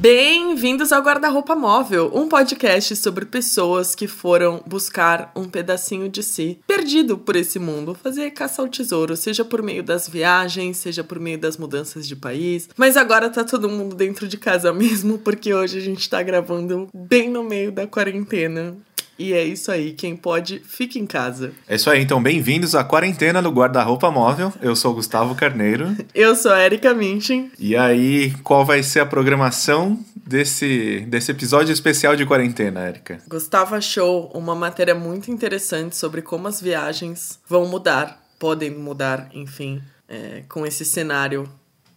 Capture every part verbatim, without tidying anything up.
Bem-vindos ao Guarda-Roupa Móvel, um podcast sobre pessoas que foram buscar um pedacinho de si, perdido por esse mundo, fazer caça ao tesouro, seja por meio das viagens, seja por meio das mudanças de país, mas agora tá todo mundo dentro de casa mesmo, porque hoje a gente tá gravando bem no meio da quarentena. E é isso aí, quem pode, fica em casa. É isso aí, então bem-vindos à quarentena no Guarda-Roupa Móvel. Eu sou o Gustavo Carneiro. Eu sou a Érica Minchin. E aí, qual vai ser a programação desse, desse episódio especial de quarentena, Érica? Gustavo achou uma matéria muito interessante sobre como as viagens vão mudar, podem mudar, enfim, é, com esse cenário,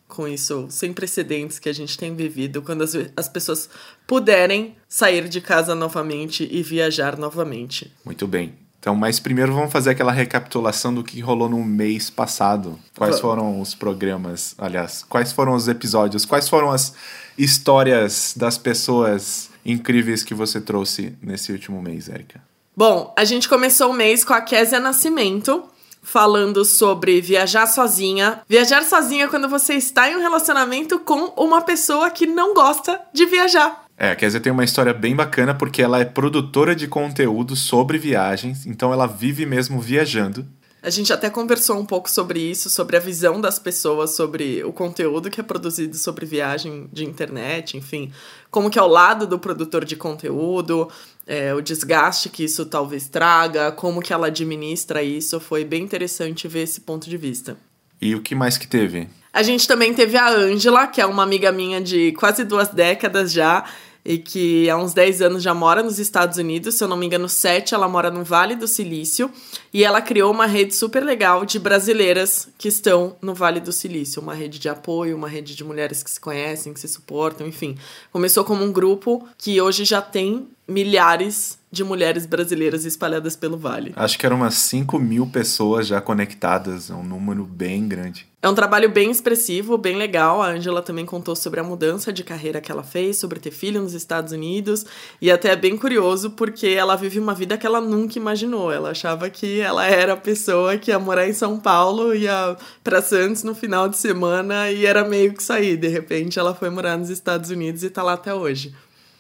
com isso sem precedentes que a gente tem vivido, quando as, as pessoas puderem sair de casa novamente e viajar novamente. Muito bem. Então, mas primeiro vamos fazer aquela recapitulação do que rolou no mês passado. Quais foram os programas, aliás, quais foram os episódios, quais foram as histórias das pessoas incríveis que você trouxe nesse último mês, Érica? Bom, a gente começou o mês com a Késia Nascimento, falando sobre viajar sozinha. Viajar sozinha quando você está em um relacionamento com uma pessoa que não gosta de viajar. É, a Kézia tem uma história bem bacana porque ela é produtora de conteúdo sobre viagens, então ela vive mesmo viajando. A gente até conversou um pouco sobre isso, sobre a visão das pessoas, sobre o conteúdo que é produzido sobre viagem de internet, enfim, como que é o lado do produtor de conteúdo, é, o desgaste que isso talvez traga, como que ela administra isso. Foi bem interessante ver esse ponto de vista. E o que mais que teve? A gente também teve a Ângela, que é uma amiga minha de quase duas décadas já, e que há uns dez anos já mora nos Estados Unidos, se eu não me engano sete, ela mora no Vale do Silício, e ela criou uma rede super legal de brasileiras que estão no Vale do Silício, uma rede de apoio, uma rede de mulheres que se conhecem, que se suportam, enfim. Começou como um grupo que hoje já tem milhares de mulheres brasileiras espalhadas pelo Vale. Acho que eram umas cinco mil pessoas já conectadas, é um número bem grande. É um trabalho bem expressivo, bem legal. A Ângela também contou sobre a mudança de carreira que ela fez, sobre ter filho nos Estados Unidos, e até é bem curioso porque ela vive uma vida que ela nunca imaginou. Ela achava que ela era a pessoa que ia morar em São Paulo, ia pra Santos no final de semana e era meio que sair. De repente ela foi morar nos Estados Unidos e tá lá até hoje.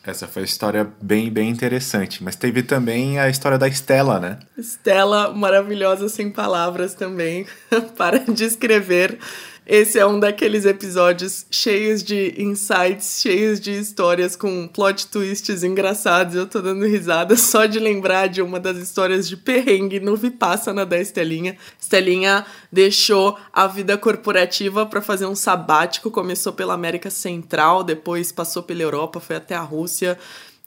Essa foi a história bem, bem interessante. Mas teve também a história da Estela, né? Estela, maravilhosa, sem palavras também, para descrever. Esse é um daqueles episódios cheios de insights, cheios de histórias com plot twists engraçados. Eu tô dando risada só de lembrar de uma das histórias de perrengue no Vipassana da Estelinha. Estelinha deixou a vida corporativa pra fazer um sabático. Começou pela América Central, depois passou pela Europa, foi até a Rússia.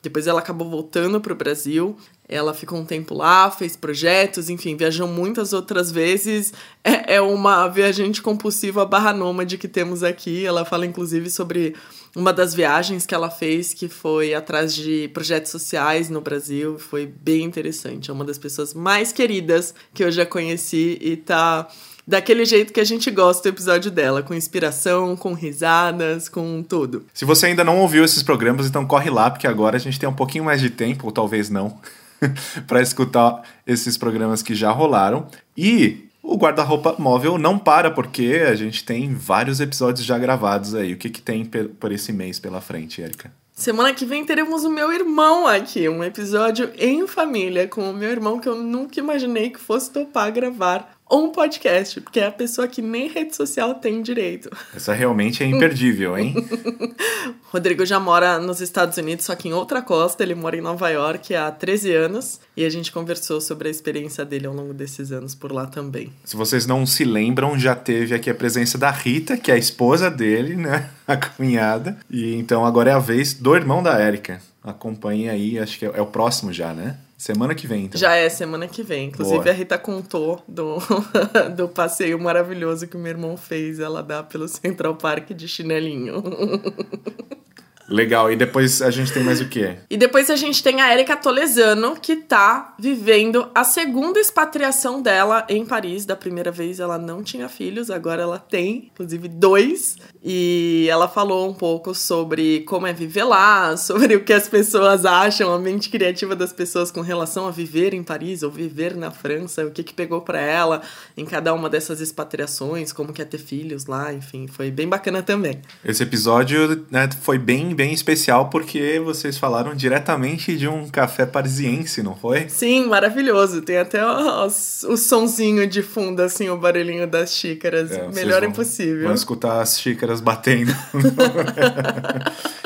Depois ela acabou voltando pro Brasil. Ela ficou um tempo lá, fez projetos, enfim, viajou muitas outras vezes. É, é uma viajante compulsiva barra nômade que temos aqui. Ela fala, inclusive, sobre uma das viagens que ela fez, que foi atrás de projetos sociais no Brasil. Foi bem interessante. É uma das pessoas mais queridas que eu já conheci e tá daquele jeito que a gente gosta do episódio dela, com inspiração, com risadas, com tudo. Se você ainda não ouviu esses programas, então corre lá, porque agora a gente tem um pouquinho mais de tempo, ou talvez não, para escutar esses programas que já rolaram. E o Guarda-Roupa Móvel não para, porque a gente tem vários episódios já gravados aí. O que, que tem por esse mês pela frente, Érica? Semana que vem teremos o meu irmão aqui, um episódio em família com o meu irmão, que eu nunca imaginei que fosse topar gravar um podcast, porque é a pessoa que nem rede social tem direito. Essa realmente é imperdível, hein? Rodrigo já mora nos Estados Unidos, só que em outra costa. Ele mora em Nova York há treze anos e a gente conversou sobre a experiência dele ao longo desses anos por lá também. Se vocês não se lembram, já teve aqui a presença da Rita, que é a esposa dele, né? A cunhada. E então agora é a vez do irmão da Érica. Acompanhem aí, acho que é o próximo já, né? Semana que vem, então. Já é, semana que vem. Inclusive, boa. A Rita contou do, do passeio maravilhoso que o meu irmão fez. Ela dá pelo Central Park de chinelinho. Legal. E depois a gente tem mais o quê? E depois a gente tem a Érica Tolesano, que tá vivendo a segunda expatriação dela em Paris. Da primeira vez ela não tinha filhos, agora ela tem, inclusive, dois. E ela falou um pouco sobre como é viver lá, sobre o que as pessoas acham, a mente criativa das pessoas com relação a viver em Paris ou viver na França, o que que pegou pra ela em cada uma dessas expatriações, como que é ter filhos lá, enfim. Foi bem bacana também. Esse episódio, né, foi bem bem especial porque vocês falaram diretamente de um café parisiense, não foi? Sim, maravilhoso. Tem até o, o, o sonzinho de fundo, assim, o barulhinho das xícaras. É, melhor vão, impossível. Vamos escutar as xícaras batendo.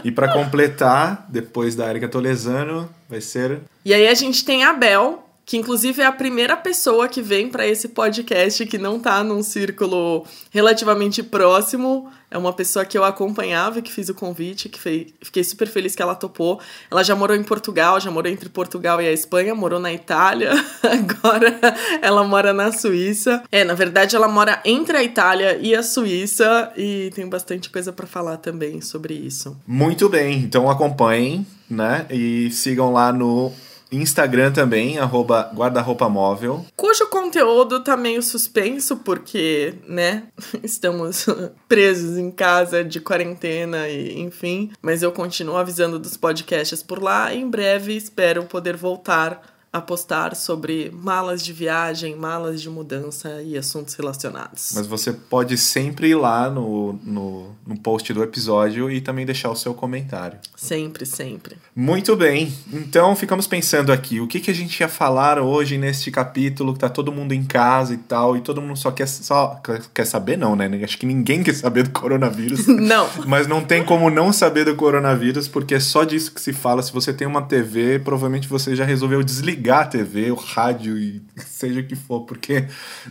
E para completar, depois da Érica Tolesano, vai ser... E aí a gente tem a Bel, que inclusive é a primeira pessoa que vem para esse podcast que não tá num círculo relativamente próximo. É uma pessoa que eu acompanhava, que fiz o convite, que fei... fiquei super feliz que ela topou. Ela já morou em Portugal, já morou entre Portugal e a Espanha, morou na Itália, agora ela mora na Suíça. É, na verdade ela mora entre a Itália e a Suíça e tem bastante coisa para falar também sobre isso. Muito bem, então acompanhem, né? E sigam lá no Instagram também, arroba Guarda-Roupa Móvel. Cujo conteúdo tá meio suspenso, porque, né, estamos presos em casa de quarentena e enfim. Mas eu continuo avisando dos podcasts por lá e em breve espero poder voltar a postar sobre malas de viagem, malas de mudança e assuntos relacionados. Mas você pode sempre ir lá no, no, no post do episódio e também deixar o seu comentário. Sempre, sempre. Muito bem. Então, ficamos pensando aqui, o que, que a gente ia falar hoje neste capítulo, que tá todo mundo em casa e tal, e todo mundo só quer, só quer saber não, né? Acho que ninguém quer saber do coronavírus. Não. Mas não tem como não saber do coronavírus, porque é só disso que se fala. Se você tem uma T V, provavelmente você já resolveu desligar ligar a T V, o rádio e seja o que for, porque,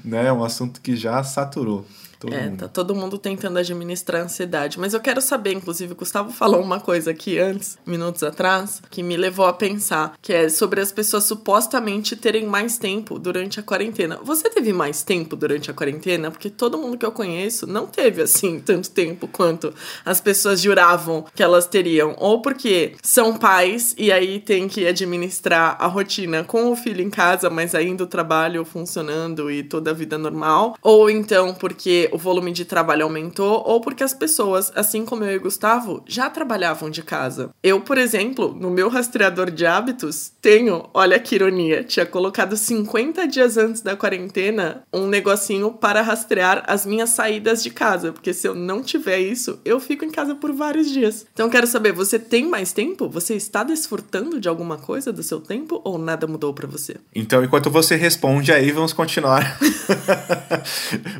né, é um assunto que já saturou todo é, mundo. Tá todo mundo tentando administrar a ansiedade. Mas eu quero saber, inclusive, o Gustavo falou uma coisa aqui antes, minutos atrás, que me levou a pensar, que é sobre as pessoas supostamente terem mais tempo durante a quarentena. Você teve mais tempo durante a quarentena? Porque todo mundo que eu conheço não teve, assim, tanto tempo quanto as pessoas juravam que elas teriam. Ou porque são pais e aí tem que administrar a rotina com o filho em casa, mas ainda o trabalho funcionando e toda a vida normal. Ou então porque o volume de trabalho aumentou, ou porque as pessoas, assim como eu e Gustavo, já trabalhavam de casa. Eu, por exemplo, no meu rastreador de hábitos, tenho, olha que ironia, tinha colocado cinquenta dias antes da quarentena um negocinho para rastrear as minhas saídas de casa, porque se eu não tiver isso, eu fico em casa por vários dias. Então quero saber, você tem mais tempo? Você está desfrutando de alguma coisa do seu tempo ou nada mudou para você? Então, enquanto você responde aí, vamos continuar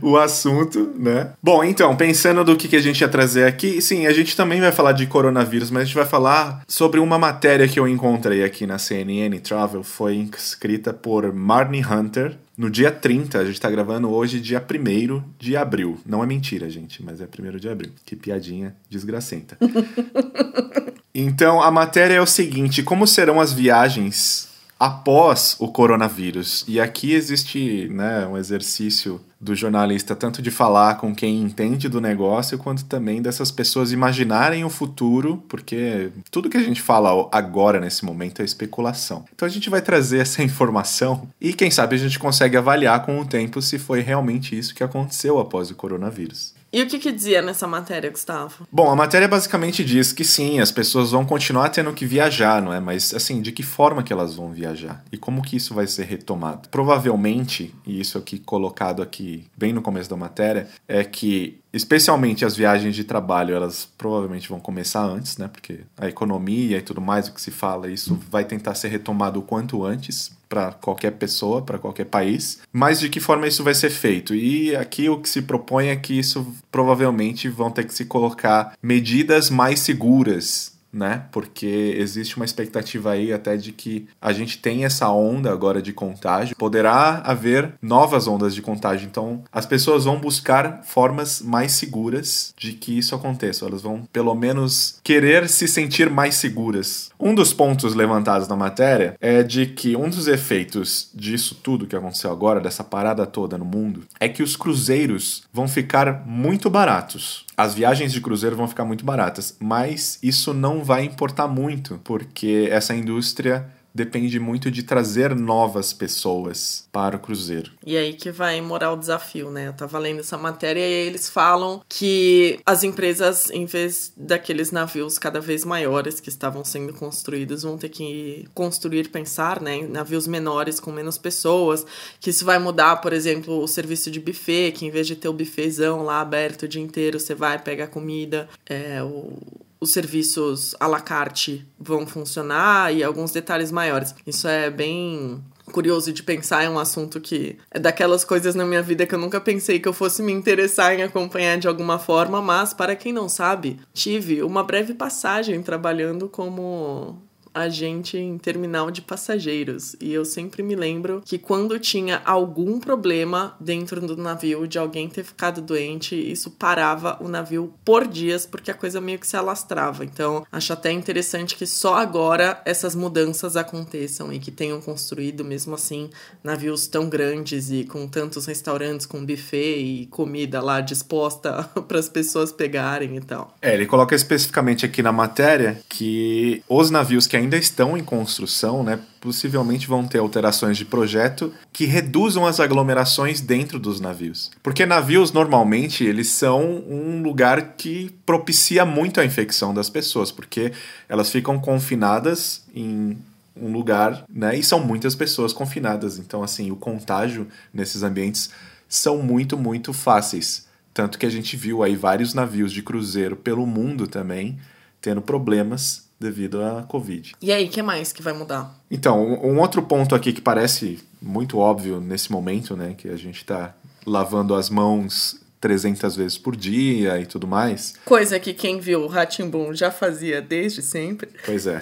o assunto. Né? Bom, então, pensando do que, que a gente ia trazer aqui, sim, a gente também vai falar de coronavírus, mas a gente vai falar sobre uma matéria que eu encontrei aqui na C N N Travel, foi escrita por Marnie Hunter, no dia trinta, a gente tá gravando hoje, dia primeiro de abril. Não é mentira, gente, mas é primeiro de abril. Que piadinha desgracenta. Então, a matéria é o seguinte, como serão as viagens após o coronavírus? E aqui existe, né, um exercício do jornalista tanto de falar com quem entende do negócio, quanto também dessas pessoas imaginarem o futuro, porque tudo que a gente fala agora, nesse momento, é especulação. Então a gente vai trazer essa informação e, quem sabe, a gente consegue avaliar com o tempo se foi realmente isso que aconteceu após o coronavírus. E o que que dizia nessa matéria, Gustavo? Bom, a matéria basicamente diz que sim, as pessoas vão continuar tendo que viajar, não é? Mas, assim, de que forma que elas vão viajar? E como que isso vai ser retomado? Provavelmente, e isso aqui colocado aqui bem no começo da matéria, é que especialmente as viagens de trabalho, elas provavelmente vão começar antes, né? Porque a economia e tudo mais, o que se fala, isso vai tentar ser retomado o quanto antes para qualquer pessoa, para qualquer país. Mas de que forma isso vai ser feito? E aqui o que se propõe é que isso provavelmente vão ter que se colocar medidas mais seguras, né? Porque existe uma expectativa aí até de que a gente tem essa onda agora de contágio, poderá haver novas ondas de contágio, então as pessoas vão buscar formas mais seguras de que isso aconteça, elas vão pelo menos querer se sentir mais seguras. Um dos pontos levantados na matéria é de que um dos efeitos disso tudo que aconteceu agora, dessa parada toda no mundo, é que os cruzeiros vão ficar muito baratos. As viagens de cruzeiro vão ficar muito baratas, mas isso não vai importar muito, porque essa indústria depende muito de trazer novas pessoas para o cruzeiro. E aí que vai morar o desafio, né? Eu tava lendo essa matéria e eles falam que as empresas, em vez daqueles navios cada vez maiores que estavam sendo construídos, vão ter que construir, pensar, né, em navios menores com menos pessoas, que isso vai mudar, por exemplo, o serviço de buffet, que em vez de ter o buffetzão lá aberto o dia inteiro, você vai, pega a comida, é, o... os serviços à la carte vão funcionar e alguns detalhes maiores. Isso é bem curioso de pensar, é um assunto que é daquelas coisas na minha vida que eu nunca pensei que eu fosse me interessar em acompanhar de alguma forma, mas para quem não sabe, tive uma breve passagem trabalhando como agente em terminal de passageiros, e eu sempre me lembro que quando tinha algum problema dentro do navio, de alguém ter ficado doente, isso parava o navio por dias, porque a coisa meio que se alastrava. Então acho até interessante que só agora essas mudanças aconteçam e que tenham construído mesmo assim navios tão grandes e com tantos restaurantes com buffet e comida lá disposta para as pessoas pegarem e tal. É, ele coloca especificamente aqui na matéria que os navios que ainda estão em construção, né, possivelmente vão ter alterações de projeto que reduzam as aglomerações dentro dos navios. Porque navios, normalmente, eles são um lugar que propicia muito a infecção das pessoas, porque elas ficam confinadas em um lugar, né, e são muitas pessoas confinadas. Então, assim, o contágio nesses ambientes são muito, muito fáceis. Tanto que a gente viu aí vários navios de cruzeiro pelo mundo também tendo problemas devido à Covid. E aí, o que mais que vai mudar? Então, um outro ponto aqui que parece muito óbvio nesse momento, né, que a gente tá lavando as mãos trezentas vezes por dia e tudo mais. Coisa que quem viu o Rá-Tim-Bum já fazia desde sempre. Pois é,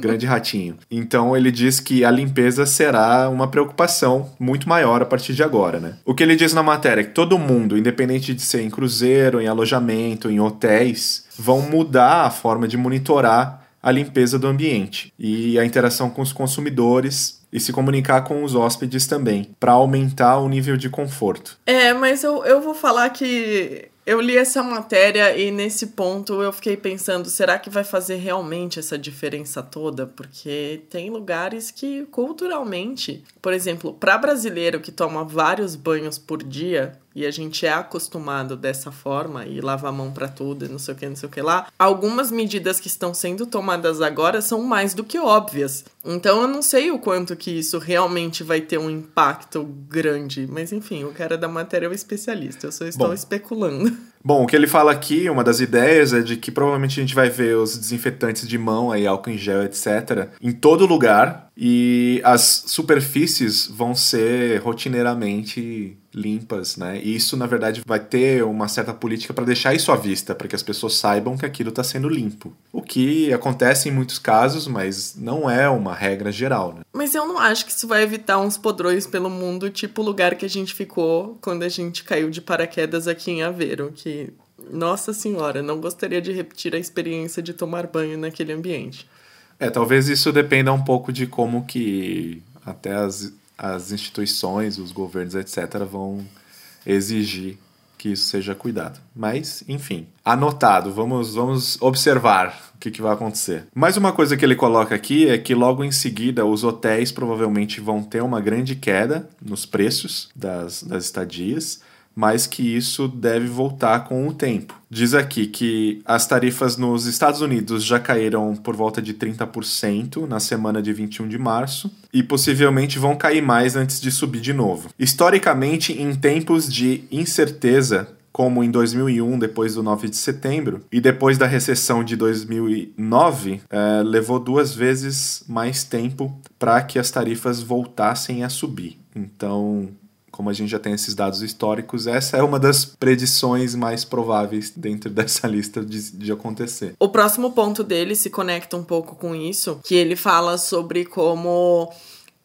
grande ratinho. Então ele diz que a limpeza será uma preocupação muito maior a partir de agora, né? O que ele diz na matéria é que todo mundo, independente de ser em cruzeiro, em alojamento, em hotéis, vão mudar a forma de monitorar a limpeza do ambiente e a interação com os consumidores e se comunicar com os hóspedes também, para aumentar o nível de conforto. É, mas eu, eu vou falar que eu li essa matéria e nesse ponto eu fiquei pensando, será que vai fazer realmente essa diferença toda? Porque tem lugares que culturalmente, por exemplo, para brasileiro que toma vários banhos por dia, e a gente é acostumado dessa forma, e lava a mão pra tudo, e não sei o que, não sei o que lá, algumas medidas que estão sendo tomadas agora são mais do que óbvias. Então eu não sei o quanto que isso realmente vai ter um impacto grande, mas enfim, o cara da matéria é um especialista, eu só estou Bom. especulando. Bom, o que ele fala aqui, uma das ideias é de que provavelmente a gente vai ver os desinfetantes de mão, aí, álcool em gel, etcétera, em todo lugar, e as superfícies vão ser rotineiramente limpas, né? E isso, na verdade, vai ter uma certa política para deixar isso à vista, para que as pessoas saibam que aquilo está sendo limpo. O que acontece em muitos casos, mas não é uma regra geral, né? Mas eu não acho que isso vai evitar uns podrões pelo mundo, tipo o lugar que a gente ficou quando a gente caiu de paraquedas aqui em Aveiro, que nossa senhora, não gostaria de repetir a experiência de tomar banho naquele ambiente. É, talvez isso dependa um pouco de como que até as, as instituições, os governos, etcétera, vão exigir que isso seja cuidado. Mas, enfim, anotado, vamos, vamos observar o que, que vai acontecer. Mais uma coisa que ele coloca aqui é que logo em seguida os hotéis provavelmente vão ter uma grande queda nos preços das, das estadias, mas que isso deve voltar com o tempo. Diz aqui que as tarifas nos Estados Unidos já caíram por volta de trinta por cento na semana de vinte e um de março e possivelmente vão cair mais antes de subir de novo. Historicamente, em tempos de incerteza, como em dois mil e um, depois do nove de setembro, e depois da recessão de dois mil e nove, eh, levou duas vezes mais tempo para que as tarifas voltassem a subir. Então, como a gente já tem esses dados históricos, essa é uma das predições mais prováveis dentro dessa lista de, de acontecer. O próximo ponto dele se conecta um pouco com isso, que ele fala sobre como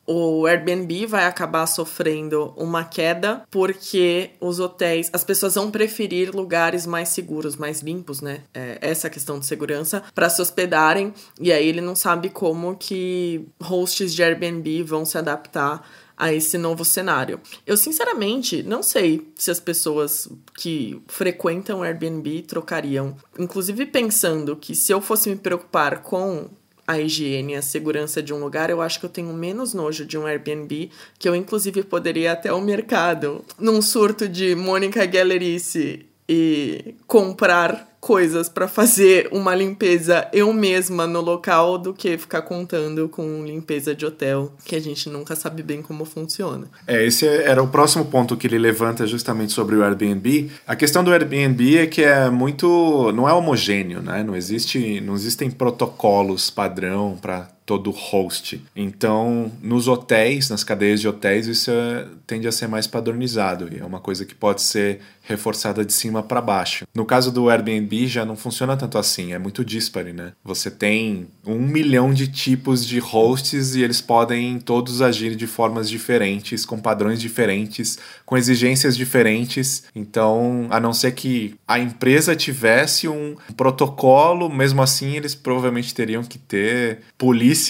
o Airbnb vai acabar sofrendo uma queda porque os hotéis, as pessoas vão preferir lugares mais seguros, mais limpos, né? É, essa questão de segurança para se hospedarem, e aí ele não sabe como que hosts de Airbnb vão se adaptar a esse novo cenário. Eu, sinceramente, não sei se as pessoas que frequentam Airbnb trocariam. Inclusive, pensando que se eu fosse me preocupar com a higiene, a segurança de um lugar, eu acho que eu tenho menos nojo de um Airbnb, que eu, inclusive, poderia ir até ao mercado, num surto de Monica Gellerice, e comprar coisas para fazer uma limpeza eu mesma no local do que ficar contando com limpeza de hotel, que a gente nunca sabe bem como funciona. É, esse era o próximo ponto que ele levanta justamente sobre o Airbnb. A questão do Airbnb é que é muito... não é homogêneo, né? Não existe, não existem protocolos padrão para todo host. Então, nos hotéis, nas cadeias de hotéis, isso é, tende a ser mais padronizado. E é uma coisa que pode ser reforçada de cima para baixo. No caso do Airbnb, já não funciona tanto assim. É muito dispare, né? Você tem um milhão de tipos de hosts e eles podem todos agir de formas diferentes, com padrões diferentes, com exigências diferentes. Então, a não ser que a empresa tivesse um protocolo, mesmo assim, eles provavelmente teriam que ter polícia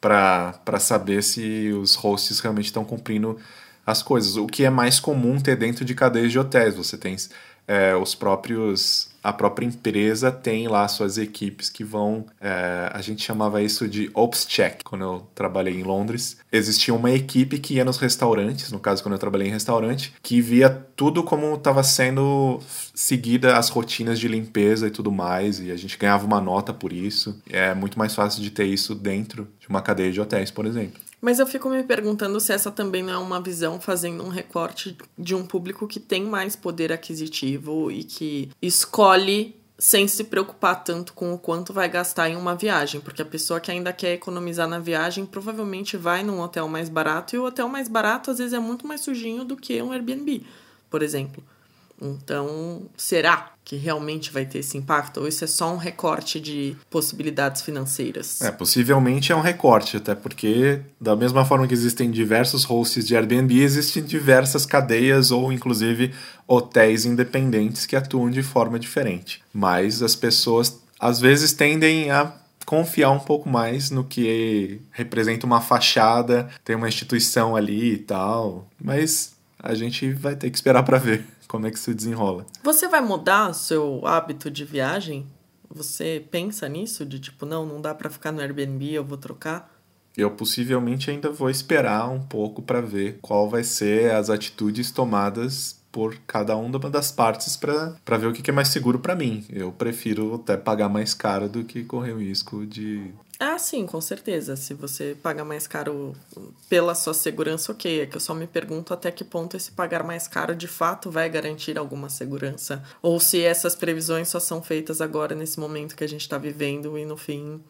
para saber se os hosts realmente estão cumprindo as coisas. O que é mais comum ter dentro de cadeias de hotéis. Você tem é, os próprios... A própria empresa tem lá suas equipes que vão... É, a gente chamava isso de Ops Check, quando eu trabalhei em Londres. Existia uma equipe que ia nos restaurantes, no caso, quando eu trabalhei em restaurante, que via tudo como estava sendo seguida as rotinas de limpeza e tudo mais, e a gente ganhava uma nota por isso. É muito mais fácil de ter isso dentro de uma cadeia de hotéis, por exemplo. Mas eu fico me perguntando se essa também não é uma visão fazendo um recorte de um público que tem mais poder aquisitivo e que escolhe sem se preocupar tanto com o quanto vai gastar em uma viagem, porque a pessoa que ainda quer economizar na viagem provavelmente vai num hotel mais barato, e o hotel mais barato às vezes é muito mais sujinho do que um Airbnb, por exemplo. Então, será que realmente vai ter esse impacto? Ou isso é só um recorte de possibilidades financeiras? É, possivelmente é um recorte, até porque, da mesma forma que existem diversos hosts de Airbnb, existem diversas cadeias ou, inclusive, hotéis independentes que atuam de forma diferente. Mas as pessoas, às vezes, tendem a confiar um pouco mais no que representa uma fachada, tem uma instituição ali e tal. Mas a gente vai ter que esperar para ver como é que isso desenrola. Você vai mudar seu hábito de viagem? Você pensa nisso? De tipo, não, não dá pra ficar no Airbnb, eu vou trocar? Eu possivelmente ainda vou esperar um pouco pra ver qual vai ser as atitudes tomadas por cada uma das partes pra, pra ver o que é mais seguro pra mim. Eu prefiro até pagar mais caro do que correr o risco de... Ah, sim, com certeza. Se você paga mais caro pela sua segurança, ok. É que eu só me pergunto até que ponto esse pagar mais caro de fato vai garantir alguma segurança. Ou se essas previsões só são feitas agora, nesse momento que a gente está vivendo, e no fim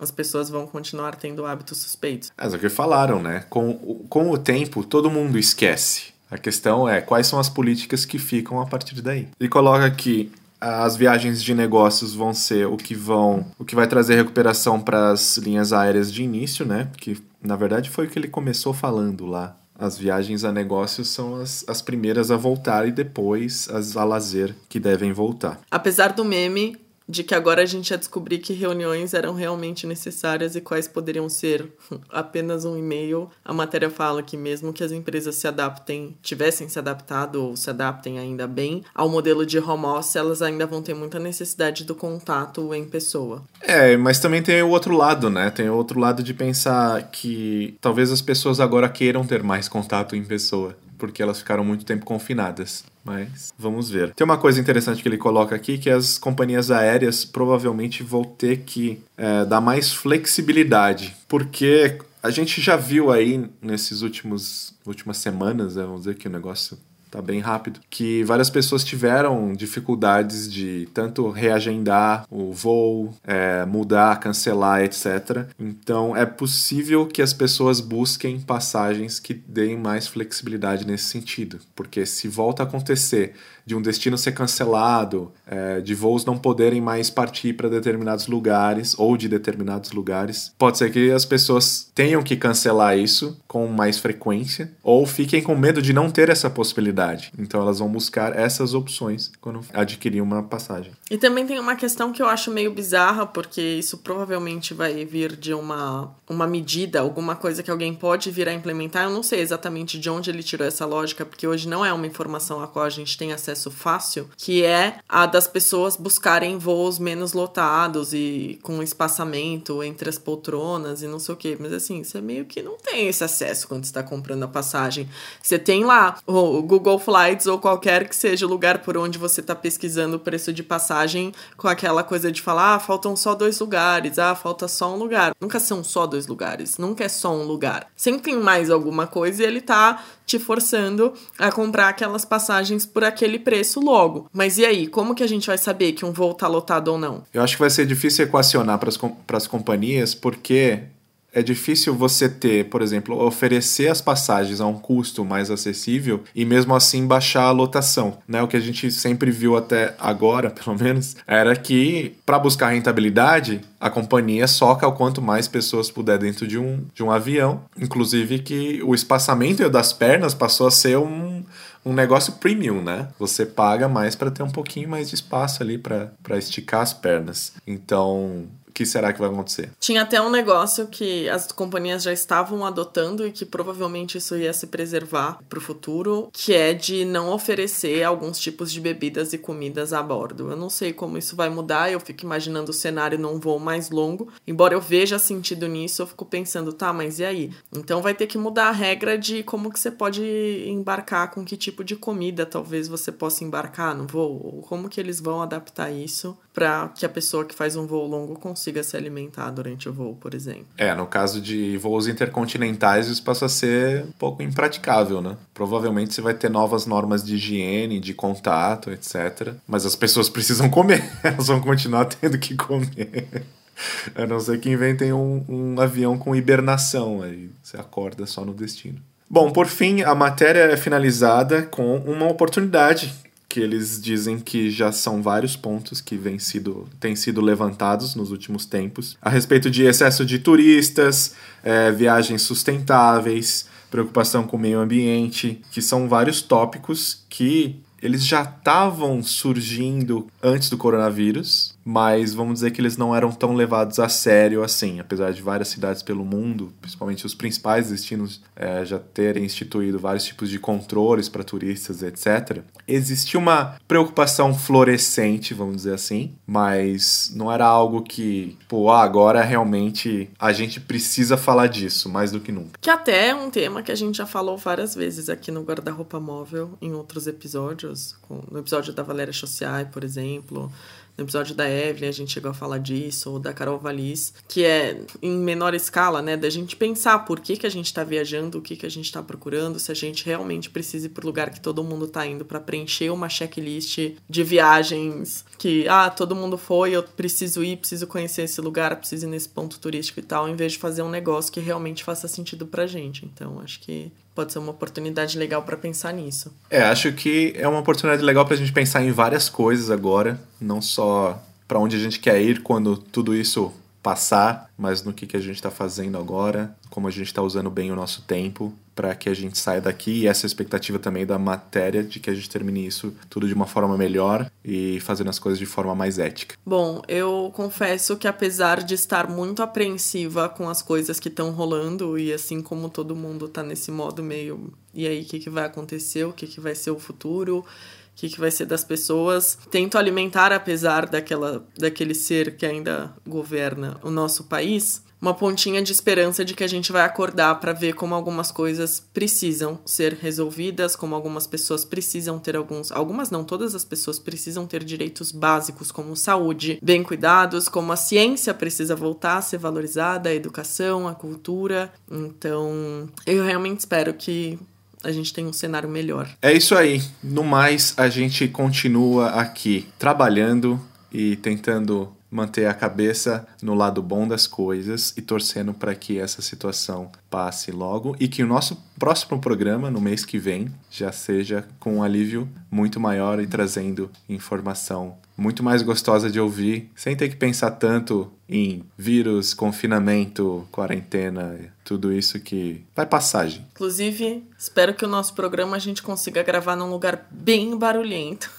as pessoas vão continuar tendo hábitos suspeitos. Mas é o que falaram, né? Com, com o tempo, todo mundo esquece. A questão é quais são as políticas que ficam a partir daí. Ele coloca aqui... As viagens de negócios vão ser o que vão, o que vai trazer recuperação para as linhas aéreas de início, né? Porque, na verdade, foi o que ele começou falando lá. As viagens a negócios são as, as primeiras a voltar e depois as a lazer que devem voltar. Apesar do meme de que agora a gente ia descobrir que reuniões eram realmente necessárias e quais poderiam ser apenas um e-mail, a matéria fala que mesmo que as empresas se adaptem, tivessem se adaptado ou se adaptem ainda bem ao modelo de home office, elas ainda vão ter muita necessidade do contato em pessoa. É, mas também tem o outro lado, né? Tem o outro lado de pensar que talvez as pessoas agora queiram ter mais contato em pessoa, porque elas ficaram muito tempo confinadas. Mas vamos ver. Tem uma coisa interessante que ele coloca aqui, que as companhias aéreas provavelmente vão ter que é, dar mais flexibilidade, porque a gente já viu aí nesses últimos últimas semanas, vamos dizer que o negócio tá bem rápido, que várias pessoas tiveram dificuldades de tanto reagendar o voo, é, mudar, cancelar, etcétera. Então, é possível que as pessoas busquem passagens que deem mais flexibilidade nesse sentido. Porque se volta a acontecer de um destino ser cancelado, é, de voos não poderem mais partir para determinados lugares, ou de determinados lugares, pode ser que as pessoas tenham que cancelar isso com mais frequência, ou fiquem com medo de não ter essa possibilidade. Então elas vão buscar essas opções quando adquirir uma passagem. E também tem uma questão que eu acho meio bizarra, porque isso provavelmente vai vir de uma, uma medida, alguma coisa que alguém pode vir a implementar. Eu não sei exatamente de onde ele tirou essa lógica, porque hoje não é uma informação a qual a gente tem acesso fácil, que é a das pessoas buscarem voos menos lotados e com espaçamento entre as poltronas e não sei o quê. Mas assim, você meio que não tem esse acesso quando você está comprando a passagem. Você tem lá o Google Google Flights ou qualquer que seja o lugar por onde você está pesquisando o preço de passagem, com aquela coisa de falar, ah, faltam só dois lugares, ah, falta só um lugar. Nunca são só dois lugares, nunca é só um lugar. Sempre tem mais alguma coisa e ele tá te forçando a comprar aquelas passagens por aquele preço logo. Mas e aí, como que a gente vai saber que um voo tá lotado ou não? Eu acho que vai ser difícil equacionar para as com- pras companhias, porque é difícil você ter, por exemplo, oferecer as passagens a um custo mais acessível e mesmo assim baixar a lotação, né? O que a gente sempre viu até agora, pelo menos, era que para buscar rentabilidade, a companhia soca o quanto mais pessoas puder dentro de um, de um avião. Inclusive que o espaçamento das pernas passou a ser um... um negócio premium, né? Você paga mais para ter um pouquinho mais de espaço ali para esticar as pernas. Então, o que será que vai acontecer? Tinha até um negócio que as companhias já estavam adotando e que provavelmente isso ia se preservar para o futuro, que é de não oferecer alguns tipos de bebidas e comidas a bordo. Eu não sei como isso vai mudar, eu fico imaginando o cenário num voo mais longo. Embora eu veja sentido nisso, eu fico pensando, tá, mas e aí? Então vai ter que mudar a regra de como que você pode embarcar, com que tipo tipo de comida talvez você possa embarcar no voo, ou como que eles vão adaptar isso para que a pessoa que faz um voo longo consiga se alimentar durante o voo, por exemplo. É, no caso de voos intercontinentais, isso passa a ser um pouco impraticável, né? Provavelmente você vai ter novas normas de higiene, de contato, etcétera. Mas as pessoas precisam comer, elas vão continuar tendo que comer. A não ser que inventem um, um avião com hibernação, aí você acorda só no destino. Bom, por fim, a matéria é finalizada com uma oportunidade, que eles dizem que já são vários pontos que vem sido, têm sido levantados nos últimos tempos, a respeito de excesso de turistas, é, viagens sustentáveis, preocupação com o meio ambiente, que são vários tópicos que eles já estavam surgindo antes do coronavírus, mas vamos dizer que eles não eram tão levados a sério assim, apesar de várias cidades pelo mundo, principalmente os principais destinos, é, já terem instituído vários tipos de controles para turistas, etcétera. Existia uma preocupação florescente, vamos dizer assim, mas não era algo que, pô, ah, agora realmente a gente precisa falar disso, mais do que nunca. Que até é um tema que a gente já falou várias vezes aqui no Guarda-Roupa Móvel, em outros episódios, no episódio da Valéria Sociali, por exemplo. No episódio da Evelyn, a gente chegou a falar disso, ou da Carol Valiz, que é em menor escala, né, da gente pensar por que que a gente tá viajando, o que que a gente tá procurando, se a gente realmente precisa ir pro lugar que todo mundo tá indo pra preencher uma checklist de viagens que, ah, todo mundo foi, eu preciso ir, preciso conhecer esse lugar, preciso ir nesse ponto turístico e tal, em vez de fazer um negócio que realmente faça sentido pra gente. Então, acho que pode ser uma oportunidade legal para pensar nisso. É, acho que é uma oportunidade legal para a gente pensar em várias coisas agora, não só para onde a gente quer ir quando tudo isso passar, mas no que, que a gente está fazendo agora, como a gente está usando bem o nosso tempo para que a gente saia daqui, e essa expectativa também da matéria de que a gente termine isso tudo de uma forma melhor e fazendo as coisas de forma mais ética. Bom, eu confesso que apesar de estar muito apreensiva com as coisas que estão rolando, e assim como todo mundo está nesse modo meio, e aí o que, que vai acontecer, o que, que vai ser o futuro, o que, que vai ser das pessoas. Tento alimentar, apesar daquela, daquele ser que ainda governa o nosso país, uma pontinha de esperança de que a gente vai acordar para ver como algumas coisas precisam ser resolvidas, como algumas pessoas precisam ter alguns... Algumas não, todas as pessoas precisam ter direitos básicos, como saúde, bem cuidados, como a ciência precisa voltar a ser valorizada, a educação, a cultura. Então, eu realmente espero que a gente tem um cenário melhor. É isso aí. No mais, a gente continua aqui trabalhando e tentando manter a cabeça no lado bom das coisas e torcendo para que essa situação passe logo e que o nosso próximo programa, no mês que vem, já seja com um alívio muito maior e trazendo informação muito mais gostosa de ouvir, sem ter que pensar tanto em vírus, confinamento, quarentena, tudo isso que vai passar, gente. Inclusive, espero que o nosso programa a gente consiga gravar num lugar bem barulhento.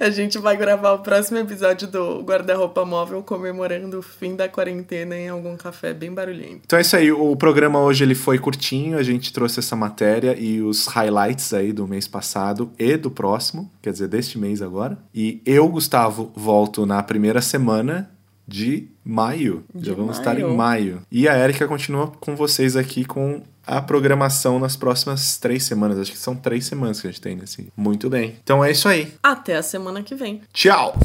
A gente vai gravar o próximo episódio do Guarda-Roupa Móvel comemorando o fim da quarentena em algum café bem barulhento. Então é isso aí, o programa hoje ele foi curtinho, a gente trouxe essa matéria e os highlights aí do mês passado e do próximo, quer dizer, deste mês agora. E eu, Gustavo, volto na primeira semana de maio. De Já vamos maio. estar em maio. E a Érica continua com vocês aqui com a programação nas próximas três semanas. Acho que são três semanas que a gente tem nesse. Muito bem. Então é isso aí. Até a semana que vem. Tchau!